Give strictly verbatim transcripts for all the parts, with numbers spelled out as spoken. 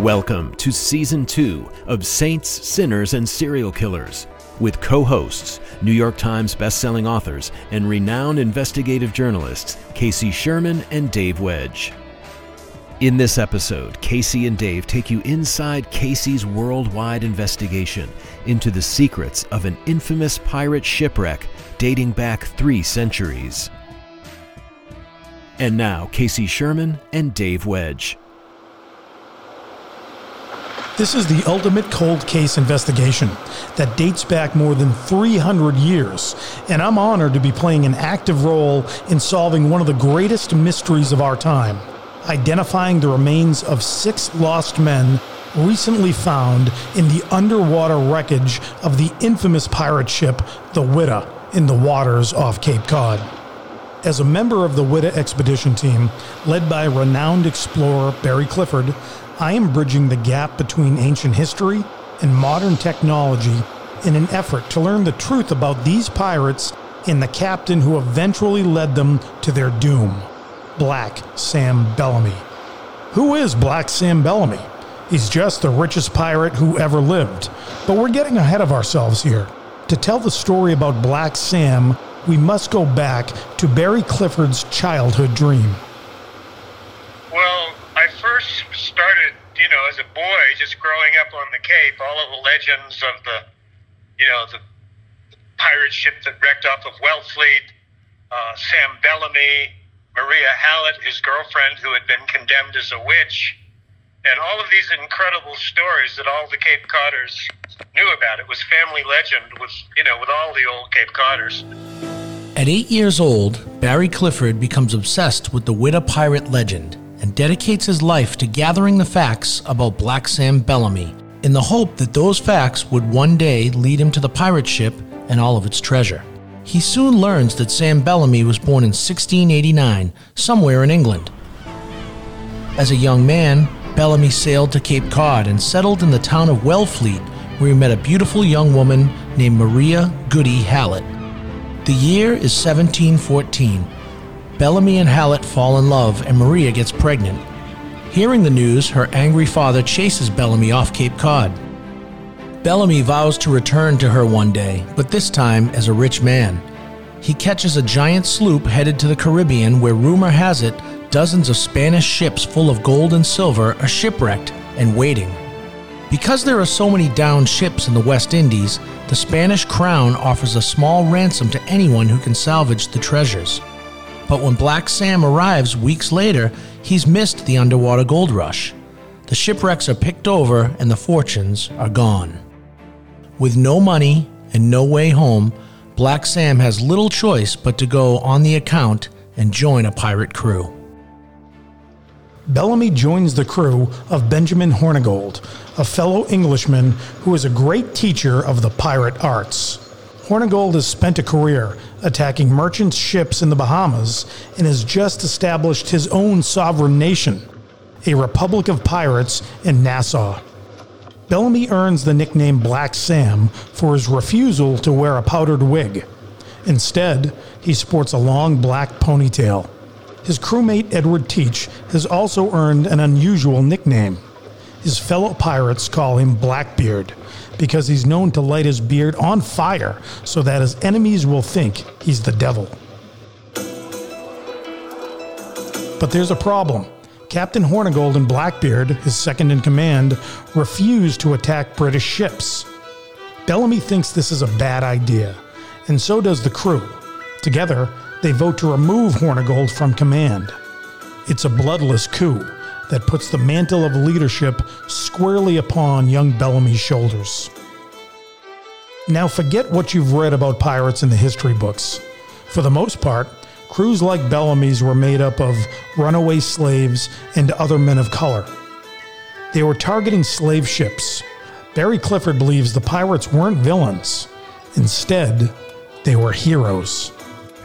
Welcome to Season two of Saints, Sinners, and Serial Killers with co-hosts, New York Times bestselling authors, and renowned investigative journalists Casey Sherman and Dave Wedge. In this episode, Casey and Dave take you inside Casey's worldwide investigation into the secrets of an infamous pirate shipwreck dating back three centuries. And now, Casey Sherman and Dave Wedge. This is the ultimate cold case investigation that dates back more than three hundred years, and I'm honored to be playing an active role in solving one of the greatest mysteries of our time, identifying the remains of six lost men recently found in the underwater wreckage of the infamous pirate ship, the Whydah, in the waters off Cape Cod. As a member of the Whydah expedition team, led by renowned explorer Barry Clifford, I am bridging the gap between ancient history and modern technology in an effort to learn the truth about these pirates and the captain who eventually led them to their doom, Black Sam Bellamy. Who is Black Sam Bellamy? He's just the richest pirate who ever lived. But we're getting ahead of ourselves here. To tell the story about Black Sam, we must go back to Barry Clifford's childhood dream. Well, I first started, you know, as a boy, just growing up on the Cape, all of the legends of the, you know, the pirate ship that wrecked off of Wellfleet, uh, Sam Bellamy, Maria Hallett, his girlfriend, who had been condemned as a witch, and all of these incredible stories that all the Cape Codders knew about. It was family legend with, you know, with all the old Cape Codders. At eight years old, Barry Clifford becomes obsessed with the Whydah pirate legend and dedicates his life to gathering the facts about Black Sam Bellamy in the hope that those facts would one day lead him to the pirate ship and all of its treasure. He soon learns that Sam Bellamy was born in sixteen eighty-nine, somewhere in England. As a young man, Bellamy sailed to Cape Cod and settled in the town of Wellfleet, where he met a beautiful young woman named Maria Goody Hallett. The year is seventeen fourteen. Bellamy and Hallett fall in love, and Maria gets pregnant. Hearing the news, her angry father chases Bellamy off Cape Cod. Bellamy vows to return to her one day, but this time as a rich man. He catches a giant sloop headed to the Caribbean where, rumor has it, dozens of Spanish ships full of gold and silver are shipwrecked and waiting. Because there are so many downed ships in the West Indies, the Spanish crown offers a small ransom to anyone who can salvage the treasures. But when Black Sam arrives weeks later, he's missed the underwater gold rush. The shipwrecks are picked over and the fortunes are gone. With no money and no way home, Black Sam has little choice but to go on the account and join a pirate crew. Bellamy joins the crew of Benjamin Hornigold, a fellow Englishman who is a great teacher of the pirate arts. Hornigold has spent a career attacking merchant ships in the Bahamas and has just established his own sovereign nation, a republic of pirates in Nassau. Bellamy earns the nickname Black Sam for his refusal to wear a powdered wig. Instead, he sports a long black ponytail. His crewmate Edward Teach has also earned an unusual nickname. His fellow pirates call him Blackbeard because he's known to light his beard on fire so that his enemies will think he's the devil. But there's a problem. Captain Hornigold and Blackbeard, his second-in-command, refuse to attack British ships. Bellamy thinks this is a bad idea, and so does the crew. Together, they vote to remove Hornigold from command. It's a bloodless coup that puts the mantle of leadership squarely upon young Bellamy's shoulders. Now forget what you've read about pirates in the history books. For the most part, crews like Bellamy's were made up of runaway slaves and other men of color. They were targeting slave ships. Barry Clifford believes the pirates weren't villains. Instead, they were heroes.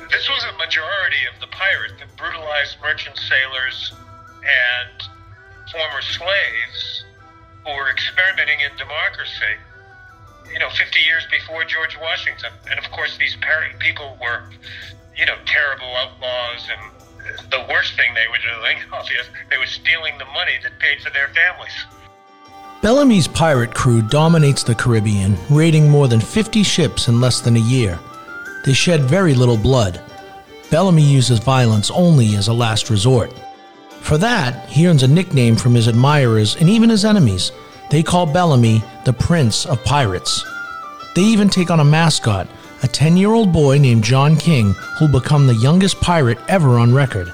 This was a majority of the pirates that brutalized merchant sailors and former slaves who were experimenting in democracy, you know, fifty years before George Washington. And of course, these people were, you know, terrible outlaws, and the worst thing they were doing, obviously, they were stealing the money that paid for their families. Bellamy's pirate crew dominates the Caribbean, raiding more than fifty ships in less than a year. They shed very little blood. Bellamy uses violence only as a last resort. For that, he earns a nickname from his admirers and even his enemies. They call Bellamy the Prince of Pirates. They even take on a mascot, a ten-year-old boy named John King, who'll become the youngest pirate ever on record.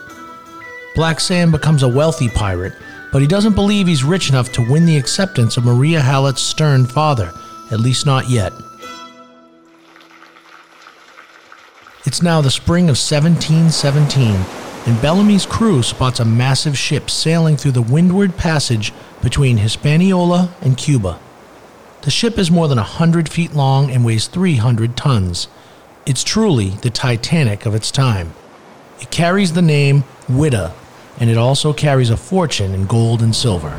Black Sam becomes a wealthy pirate, but he doesn't believe he's rich enough to win the acceptance of Maria Hallett's stern father, at least not yet. It's now the spring of seventeen seventeen, and Bellamy's crew spots a massive ship sailing through the Windward Passage between Hispaniola and Cuba. The ship is more than one hundred feet long and weighs three hundred tons. It's truly the Titanic of its time. It carries the name Whydah, and it also carries a fortune in gold and silver.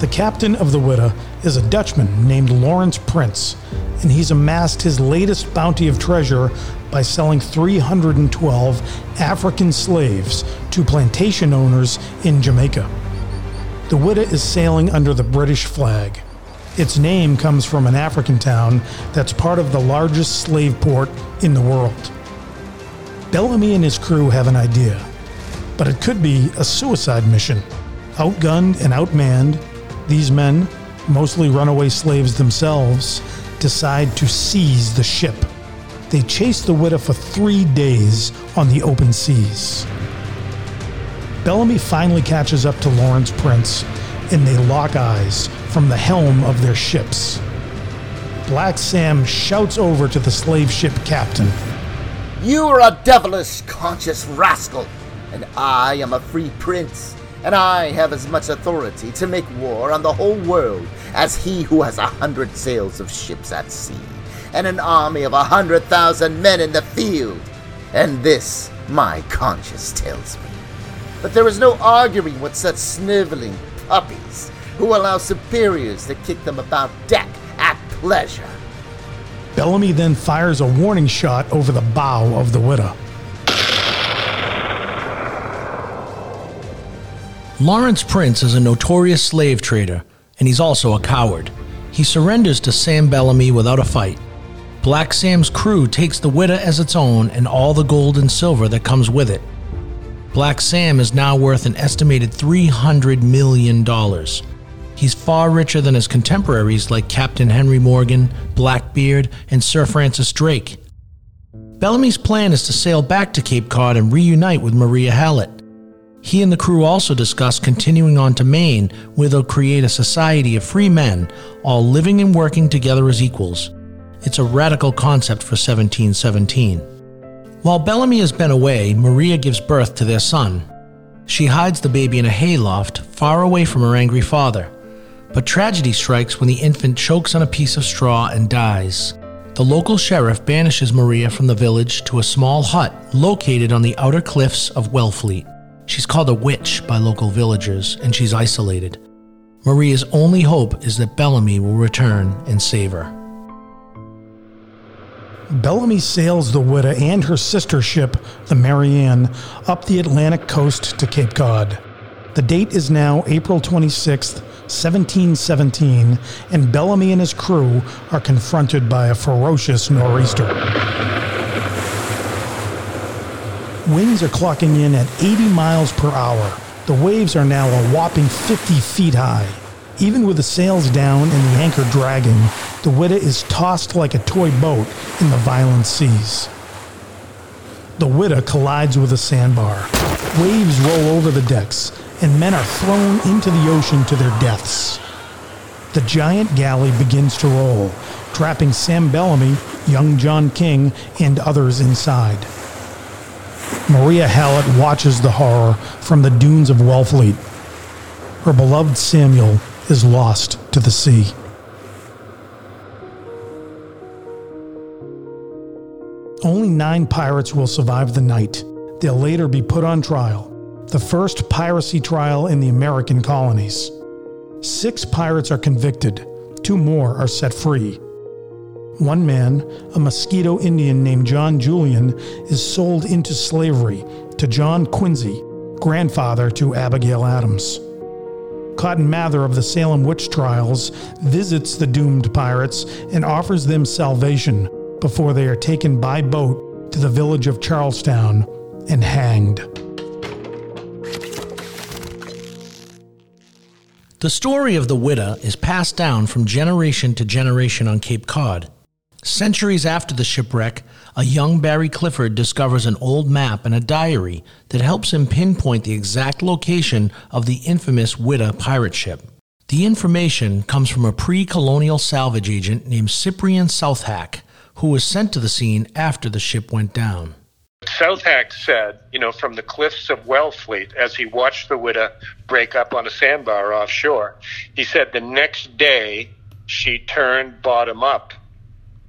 The captain of the Whydah is a Dutchman named Lawrence Prince, and he's amassed his latest bounty of treasure by selling three hundred twelve African slaves to plantation owners in Jamaica. The Whydah is sailing under the British flag. Its name comes from an African town that's part of the largest slave port in the world. Bellamy and his crew have an idea, but it could be a suicide mission. Outgunned and outmanned, these men, mostly runaway slaves themselves, decide to seize the ship. They chase the Whydah for three days on the open seas. Bellamy finally catches up to Lawrence Prince, and they lock eyes from the helm of their ships. Black Sam shouts over to the slave ship captain. You are a devilish, conscious rascal, and I am a free prince, and I have as much authority to make war on the whole world as he who has a hundred sails of ships at sea, and an army of a hundred thousand men in the field. And this my conscience tells me. But there is no arguing with such sniveling puppies who allow superiors to kick them about deck at pleasure. Bellamy then fires a warning shot over the bow of the Whydah. Lawrence Prince is a notorious slave trader, and he's also a coward. He surrenders to Sam Bellamy without a fight. Black Sam's crew takes the Whydah as its own and all the gold and silver that comes with it. Black Sam is now worth an estimated three hundred million dollars. He's far richer than his contemporaries like Captain Henry Morgan, Blackbeard, and Sir Francis Drake. Bellamy's plan is to sail back to Cape Cod and reunite with Maria Hallett. He and the crew also discuss continuing on to Maine, where they'll create a society of free men, all living and working together as equals. It's a radical concept for seventeen seventeen. While Bellamy has been away, Maria gives birth to their son. She hides the baby in a hayloft, far away from her angry father. But tragedy strikes when the infant chokes on a piece of straw and dies. The local sheriff banishes Maria from the village to a small hut located on the outer cliffs of Wellfleet. She's called a witch by local villagers, and she's isolated. Maria's only hope is that Bellamy will return and save her. Bellamy sails the Whydah and her sister ship, the Marianne, up the Atlantic coast to Cape Cod. The date is now April twenty-sixth, seventeen seventeen, and Bellamy and his crew are confronted by a ferocious nor'easter. Winds are clocking in at eighty miles per hour. The waves are now a whopping fifty feet high. Even with the sails down and the anchor dragging, the Whydah is tossed like a toy boat in the violent seas. The Whydah collides with a sandbar. Waves roll over the decks, and men are thrown into the ocean to their deaths. The giant galley begins to roll, trapping Sam Bellamy, young John King, and others inside. Maria Hallett watches the horror from the dunes of Wellfleet. Her beloved Samuel is lost to the sea. Only nine pirates will survive the night. They'll later be put on trial, the first piracy trial in the American colonies. Six pirates are convicted. Two more are set free. One man, a Mosquito Indian named John Julian, is sold into slavery to John Quincy, grandfather to Abigail Adams. Cotton Mather of the Salem Witch Trials visits the doomed pirates and offers them salvation before they are taken by boat to the village of Charlestown and hanged. The story of the Whydah is passed down from generation to generation on Cape Cod. Centuries after the shipwreck, a young Barry Clifford discovers an old map and a diary that helps him pinpoint the exact location of the infamous Whydah pirate ship. The information comes from a pre-colonial salvage agent named Cyprian Southack, who was sent to the scene after the ship went down. Southack said, you know, from the cliffs of Wellfleet, as he watched the Whydah break up on a sandbar offshore, he said the next day she turned bottom up.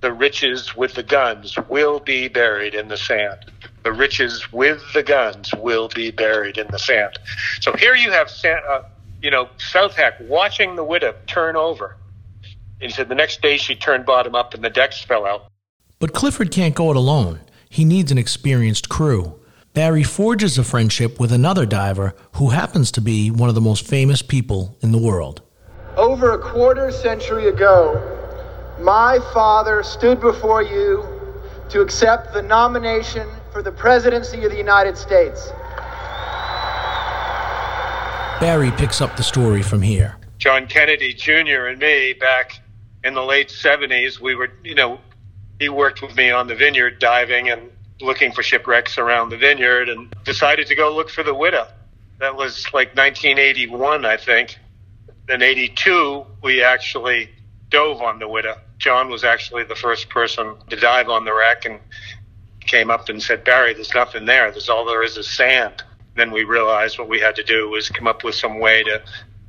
The riches with the guns will be buried in the sand. The riches with the guns will be buried in the sand. So here you have, uh, you know, Southack watching the Whydah turn over. And he said the next day she turned bottom up and the decks fell out. But Clifford can't go it alone. He needs an experienced crew. Barry forges a friendship with another diver who happens to be one of the most famous people in the world. Over a quarter century ago, my father stood before you to accept the nomination for the presidency of the United States. Barry picks up the story from here. John Kennedy Junior and me, back in the late seventies, we were, you know, he worked with me on the vineyard diving and looking for shipwrecks around the vineyard and decided to go look for the Whydah. That was like nineteen eighty-one, I think. In eighty-two, we actually dove on the Whydah. John was actually the first person to dive on the wreck and came up and said, Barry, there's nothing there. There's all there is is sand. Then we realized what we had to do was come up with some way to,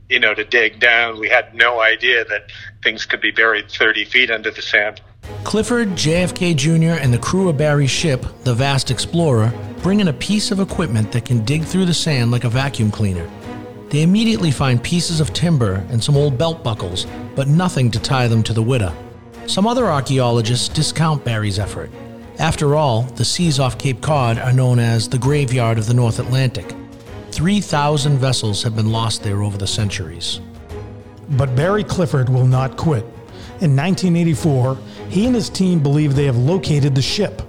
you know, to dig down. We had no idea that things could be buried thirty feet under the sand. Clifford, J F K Junior, and the crew of Barry's ship, the Vast Explorer, bring in a piece of equipment that can dig through the sand like a vacuum cleaner. They immediately find pieces of timber and some old belt buckles, but nothing to tie them to the Whydah. Some other archaeologists discount Barry's effort. After all, the seas off Cape Cod are known as the graveyard of the North Atlantic. three thousand vessels have been lost there over the centuries. But Barry Clifford will not quit. In nineteen eighty-four, he and his team believe they have located the ship.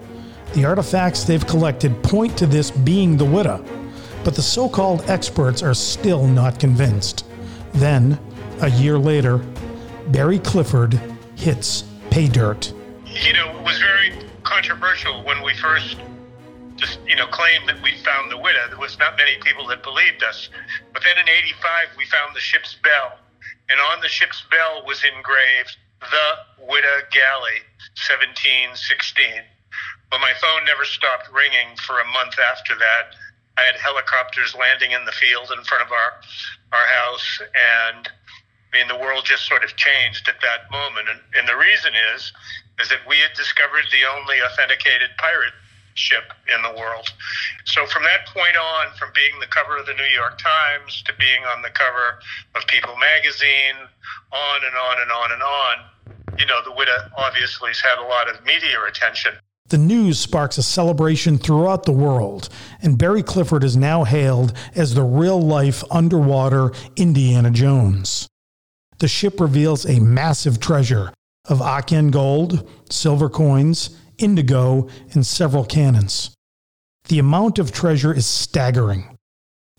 The artifacts they've collected point to this being the Whydah. But the so-called experts are still not convinced. Then, a year later, Barry Clifford hits pay dirt. You know, it was very controversial when we first just, you know, claimed that we found the Whydah. There was not many people that believed us. But then in eighty-five, we found the ship's bell. And on the ship's bell was engraved, the Whydah Galley, seventeen sixteen. But my phone never stopped ringing for a month after that. I had helicopters landing in the field in front of our our house, and I mean the world just sort of changed at that moment. And, and the reason is, is that we had discovered the only authenticated pirate ship in the world. So from that point on, from being the cover of the New York Times to being on the cover of People magazine, on and on and on and on, you know, the Whydah obviously has had a lot of media attention. The news sparks a celebration throughout the world, and Barry Clifford is now hailed as the real-life underwater Indiana Jones. The ship reveals a massive treasure of Aachen gold, silver coins, indigo, and several cannons. The amount of treasure is staggering.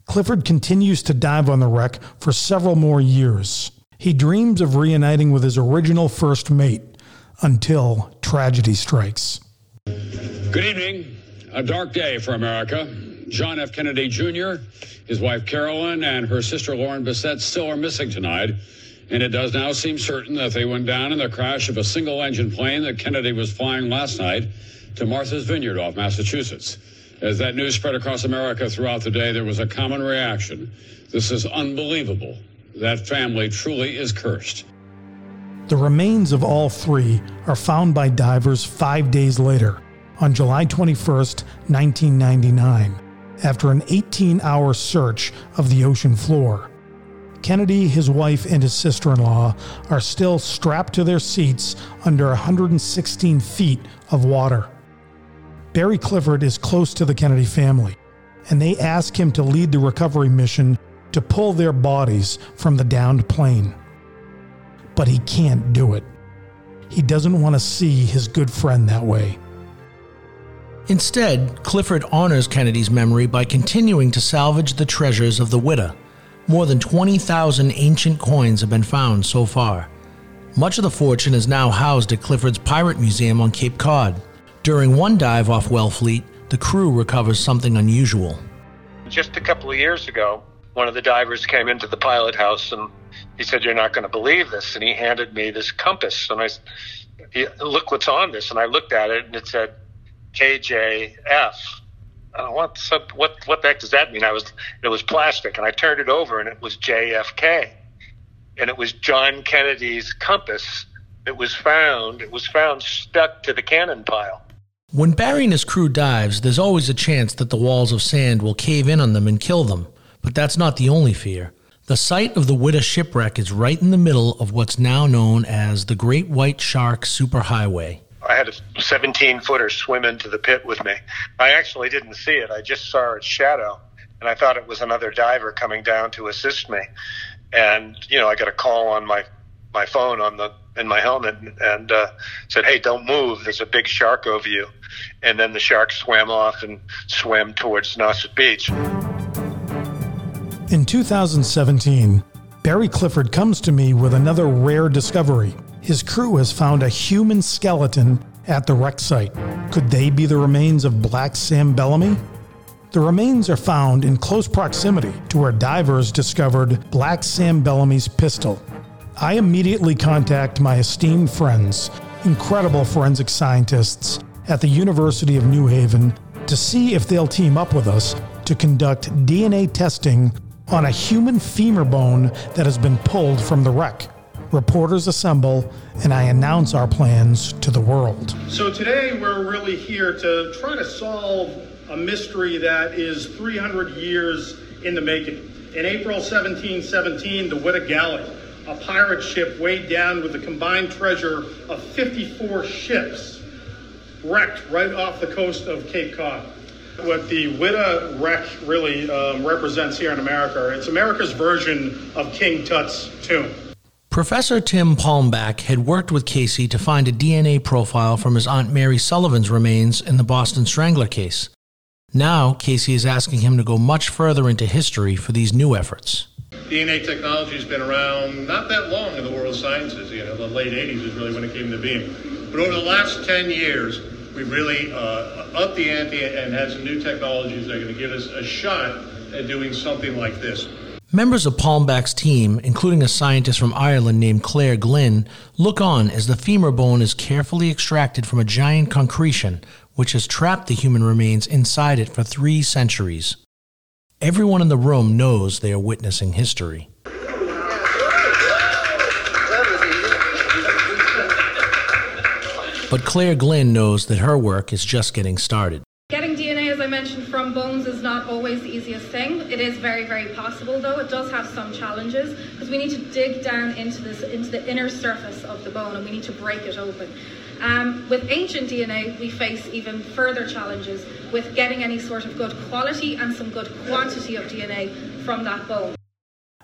Clifford continues to dive on the wreck for several more years. He dreams of reuniting with his original first mate until tragedy strikes. Good evening. A dark day for America. John F. Kennedy Junior, his wife Carolyn, and her sister Lauren Bessette still are missing tonight, and it does now seem certain that they went down in the crash of a single-engine plane that Kennedy was flying last night to Martha's Vineyard off Massachusetts. As that news spread across America throughout the day, there was a common reaction. This is unbelievable. That family truly is cursed. The remains of all three are found by divers five days later, on July twenty-first, nineteen ninety-nine, after an eighteen-hour search of the ocean floor. Kennedy, his wife, and his sister-in-law are still strapped to their seats under one hundred sixteen feet of water. Barry Clifford is close to the Kennedy family, and they ask him to lead the recovery mission to pull their bodies from the downed plane. But he can't do it. He doesn't want to see his good friend that way. Instead, Clifford honors Kennedy's memory by continuing to salvage the treasures of the Whydah. More than twenty thousand ancient coins have been found so far. Much of the fortune is now housed at Clifford's Pirate Museum on Cape Cod. During one dive off Wellfleet, the crew recovers something unusual. Just a couple of years ago, one of the divers came into the pilot house and he said, "You're not going to believe this." And he handed me this compass. And I said, "Look what's on this." And I looked at it and it said K J F. And I went, so what, what the heck does that mean? I was, it was plastic. And I turned it over and it was J F K. And it was John Kennedy's compass that was found. It was found stuck to the cannon pile. When Barry and his crew dives, there's always a chance that the walls of sand will cave in on them and kill them. But that's not the only fear. The site of the Whydah shipwreck is right in the middle of what's now known as the Great White Shark Superhighway. I had a seventeen-footer swim into the pit with me. I actually didn't see it. I just saw its shadow, and I thought it was another diver coming down to assist me. And, you know, I got a call on my, my phone on the in my helmet and uh, said, "Hey, don't move. There's a big shark over you." And then the shark swam off and swam towards Nauset Beach. In two thousand seventeen, Barry Clifford comes to me with another rare discovery. His crew has found a human skeleton at the wreck site. Could they be the remains of Black Sam Bellamy? The remains are found in close proximity to where divers discovered Black Sam Bellamy's pistol. I immediately contact my esteemed friends, incredible forensic scientists at the University of New Haven, to see if they'll team up with us to conduct D N A testing on a human femur bone that has been pulled from the wreck. Reporters assemble, and I announce our plans to the world. So today we're really here to try to solve a mystery that is three hundred years in the making. In April seventeen seventeen, the Whydah Galley, a pirate ship weighed down with a combined treasure of fifty-four ships, wrecked right off the coast of Cape Cod. What the Whydah wreck really um, represents here in America, it's America's version of King Tut's tomb. Professor Tim Palmback had worked with Casey to find a D N A profile from his Aunt Mary Sullivan's remains in the Boston Strangler case. Now, Casey is asking him to go much further into history for these new efforts. D N A technology has been around not that long in the world of sciences. You know, the late eighties is really when it came to being. But over the last ten years, we've really uh, upped the ante and had some new technologies that are going to give us a shot at doing something like this. Members of Palmback's team, including a scientist from Ireland named Claire Glynn, look on as the femur bone is carefully extracted from a giant concretion, which has trapped the human remains inside it for three centuries. Everyone in the room knows they are witnessing history. But Claire Glynn knows that her work is just getting started. Getting D N A, as I mentioned, from bones is not always the easiest thing. It is very, very possible, though. It does have some challenges because we need to dig down into this, into the inner surface of the bone, and we need to break it open. Um, with ancient D N A, we face even further challenges with getting any sort of good quality and some good quantity of D N A from that bone.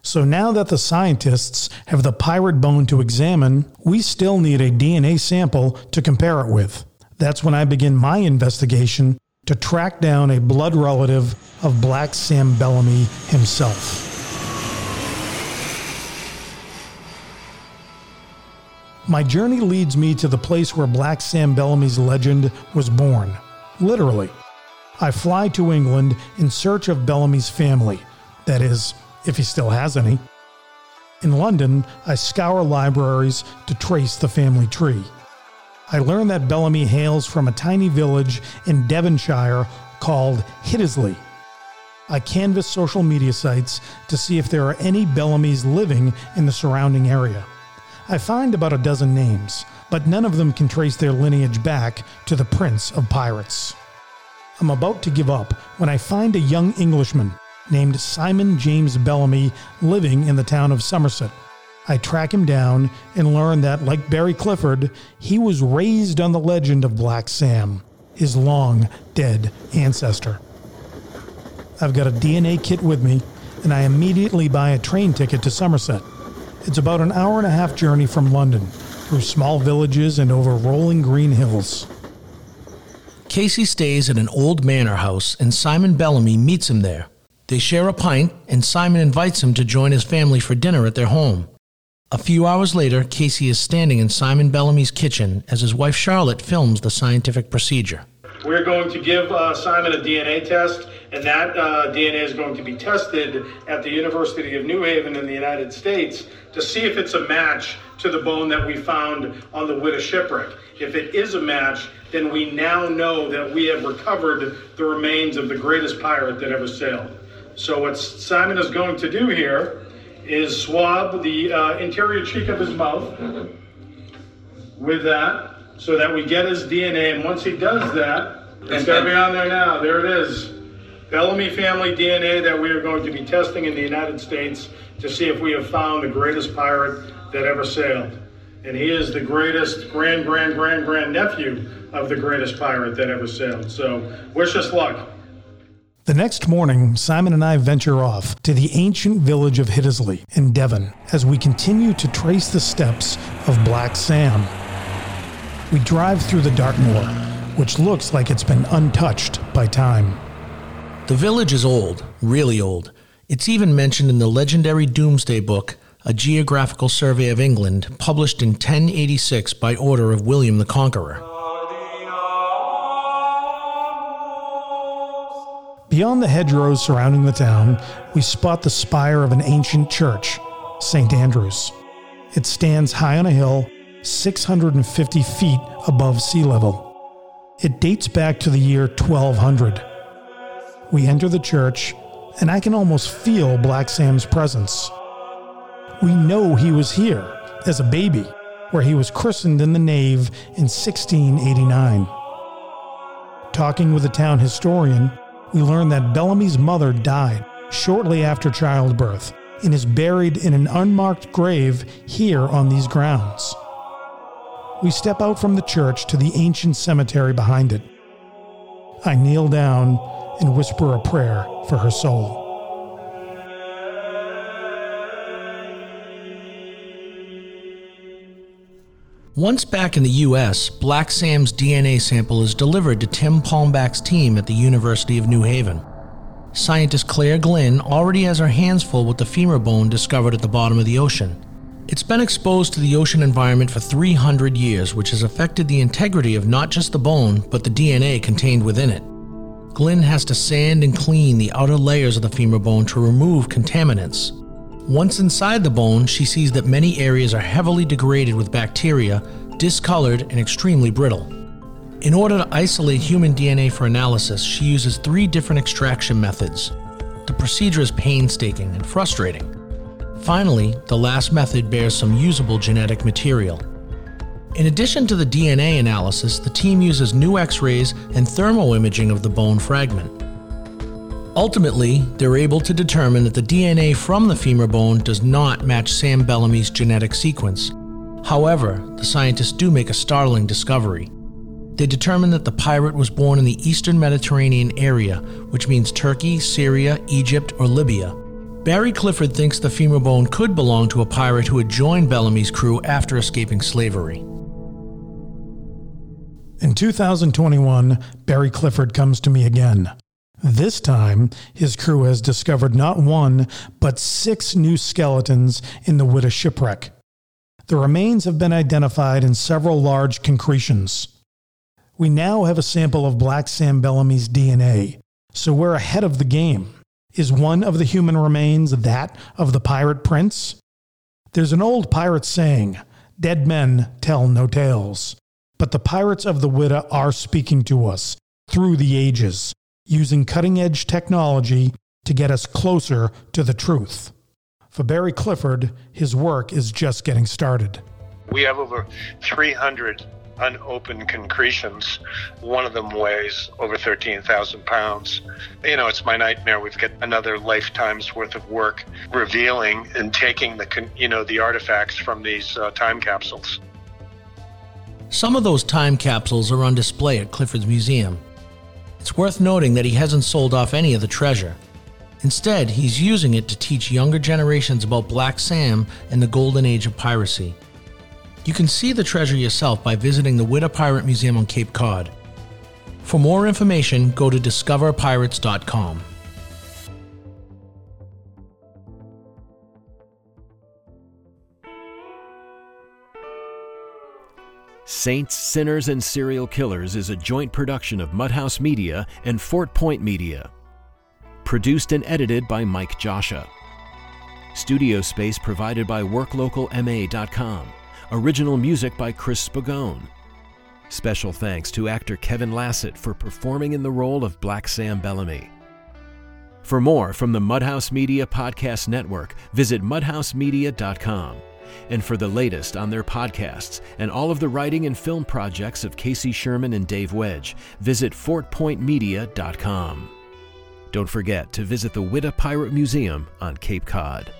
So now that the scientists have the pirate bone to examine, we still need a D N A sample to compare it with. That's when I begin my investigation to track down a blood relative of Black Sam Bellamy himself. My journey leads me to the place where Black Sam Bellamy's legend was born, literally. I fly to England in search of Bellamy's family, that is, if he still has any. In London, I scour libraries to trace the family tree. I learned that Bellamy hails from a tiny village in Devonshire called Hiddesley. I canvass social media sites to see if there are any Bellamys living in the surrounding area. I find about a dozen names, but none of them can trace their lineage back to the Prince of Pirates. I'm about to give up when I find a young Englishman named Simon James Bellamy living in the town of Somerset. I track him down and learn that, like Barry Clifford, he was raised on the legend of Black Sam, his long-dead ancestor. I've got a D N A kit with me, and I immediately buy a train ticket to Somerset. It's about an hour and a half journey from London, through small villages and over rolling green hills. Casey stays at an old manor house, and Simon Bellamy meets him there. They share a pint, and Simon invites him to join his family for dinner at their home. A few hours later, Casey is standing in Simon Bellamy's kitchen as his wife Charlotte films the scientific procedure. We're going to give uh, Simon a D N A test, and that uh, D N A is going to be tested at the University of New Haven in the United States to see if it's a match to the bone that we found on the Whydah shipwreck. If it is a match, then we now know that we have recovered the remains of the greatest pirate that ever sailed. So what Simon is going to do here is swab the uh, interior cheek of his mouth with that, so that we get his D N A, and once he does that, it's going to be on there now. There it is. Bellamy family D N A that we are going to be testing in the United States to see if we have found the greatest pirate that ever sailed. And he is the greatest grand, grand, grand, grand nephew of the greatest pirate that ever sailed. So wish us luck. The next morning, Simon and I venture off to the ancient village of Hiddesley in Devon as we continue to trace the steps of Black Sam. We drive through the Dartmoor, which looks like it's been untouched by time. The village is old, really old. It's even mentioned in the legendary Doomsday Book, a geographical survey of England, published in ten eighty-six by order of William the Conqueror. Beyond the hedgerows surrounding the town, we spot the spire of an ancient church, Saint Andrew's. It stands high on a hill, six hundred fifty feet above sea level. It dates back to the year twelve hundred. We enter the church, and I can almost feel Black Sam's presence. We know he was here as a baby, where he was christened in the nave in sixteen eighty-nine. Talking with a town historian, we learn that Bellamy's mother died shortly after childbirth and is buried in an unmarked grave here on these grounds. We step out from the church to the ancient cemetery behind it. I kneel down and whisper a prayer for her soul. Once back in the U S, Black Sam's D N A sample is delivered to Tim Palmback's team at the University of New Haven. Scientist Claire Glynn already has her hands full with the femur bone discovered at the bottom of the ocean. It's been exposed to the ocean environment for three hundred years, which has affected the integrity of not just the bone, but the D N A contained within it. Glynn has to sand and clean the outer layers of the femur bone to remove contaminants. Once inside the bone, she sees that many areas are heavily degraded with bacteria, discolored, and extremely brittle. In order to isolate human D N A for analysis, she uses three different extraction methods. The procedure is painstaking and frustrating. Finally, the last method bears some usable genetic material. In addition to the D N A analysis, the team uses new X-rays and thermoimaging of the bone fragment. Ultimately, they're able to determine that the D N A from the femur bone does not match Sam Bellamy's genetic sequence. However, the scientists do make a startling discovery. They determine that the pirate was born in the eastern Mediterranean area, which means Turkey, Syria, Egypt, or Libya. Barry Clifford thinks the femur bone could belong to a pirate who had joined Bellamy's crew after escaping slavery. In two thousand twenty-one, Barry Clifford comes to me again. This time, his crew has discovered not one, but six new skeletons in the Whydah shipwreck. The remains have been identified in several large concretions. We now have a sample of Black Sam Bellamy's D N A, so we're ahead of the game. Is one of the human remains that of the pirate prince? There's an old pirate saying, "Dead men tell no tales." But the pirates of the Whydah are speaking to us through the ages, using cutting-edge technology to get us closer to the truth. For Barry Clifford, his work is just getting started. We have over three hundred unopened concretions. One of them weighs over thirteen thousand pounds. You know, it's my nightmare. We've got another lifetime's worth of work revealing and taking the, you know, the artifacts from these uh, time capsules. Some of those time capsules are on display at Clifford's museum. It's worth noting that he hasn't sold off any of the treasure. Instead, he's using it to teach younger generations about Black Sam and the golden age of piracy. You can see the treasure yourself by visiting the Whydah Pirate Museum on Cape Cod. For more information, go to discover pirates dot com. Saints, Sinners, and Serial Killers is a joint production of Mudhouse Media and Fort Point Media. Produced and edited by Mike Joshua. Studio space provided by work local M A dot com. Original music by Chris Spagone. Special thanks to actor Kevin Lassett for performing in the role of Black Sam Bellamy. For more from the Mudhouse Media Podcast Network, visit mudhouse media dot com. And for the latest on their podcasts and all of the writing and film projects of Casey Sherman and Dave Wedge, visit fort point media dot com. Don't forget to visit the Whydah Pirate Museum on Cape Cod.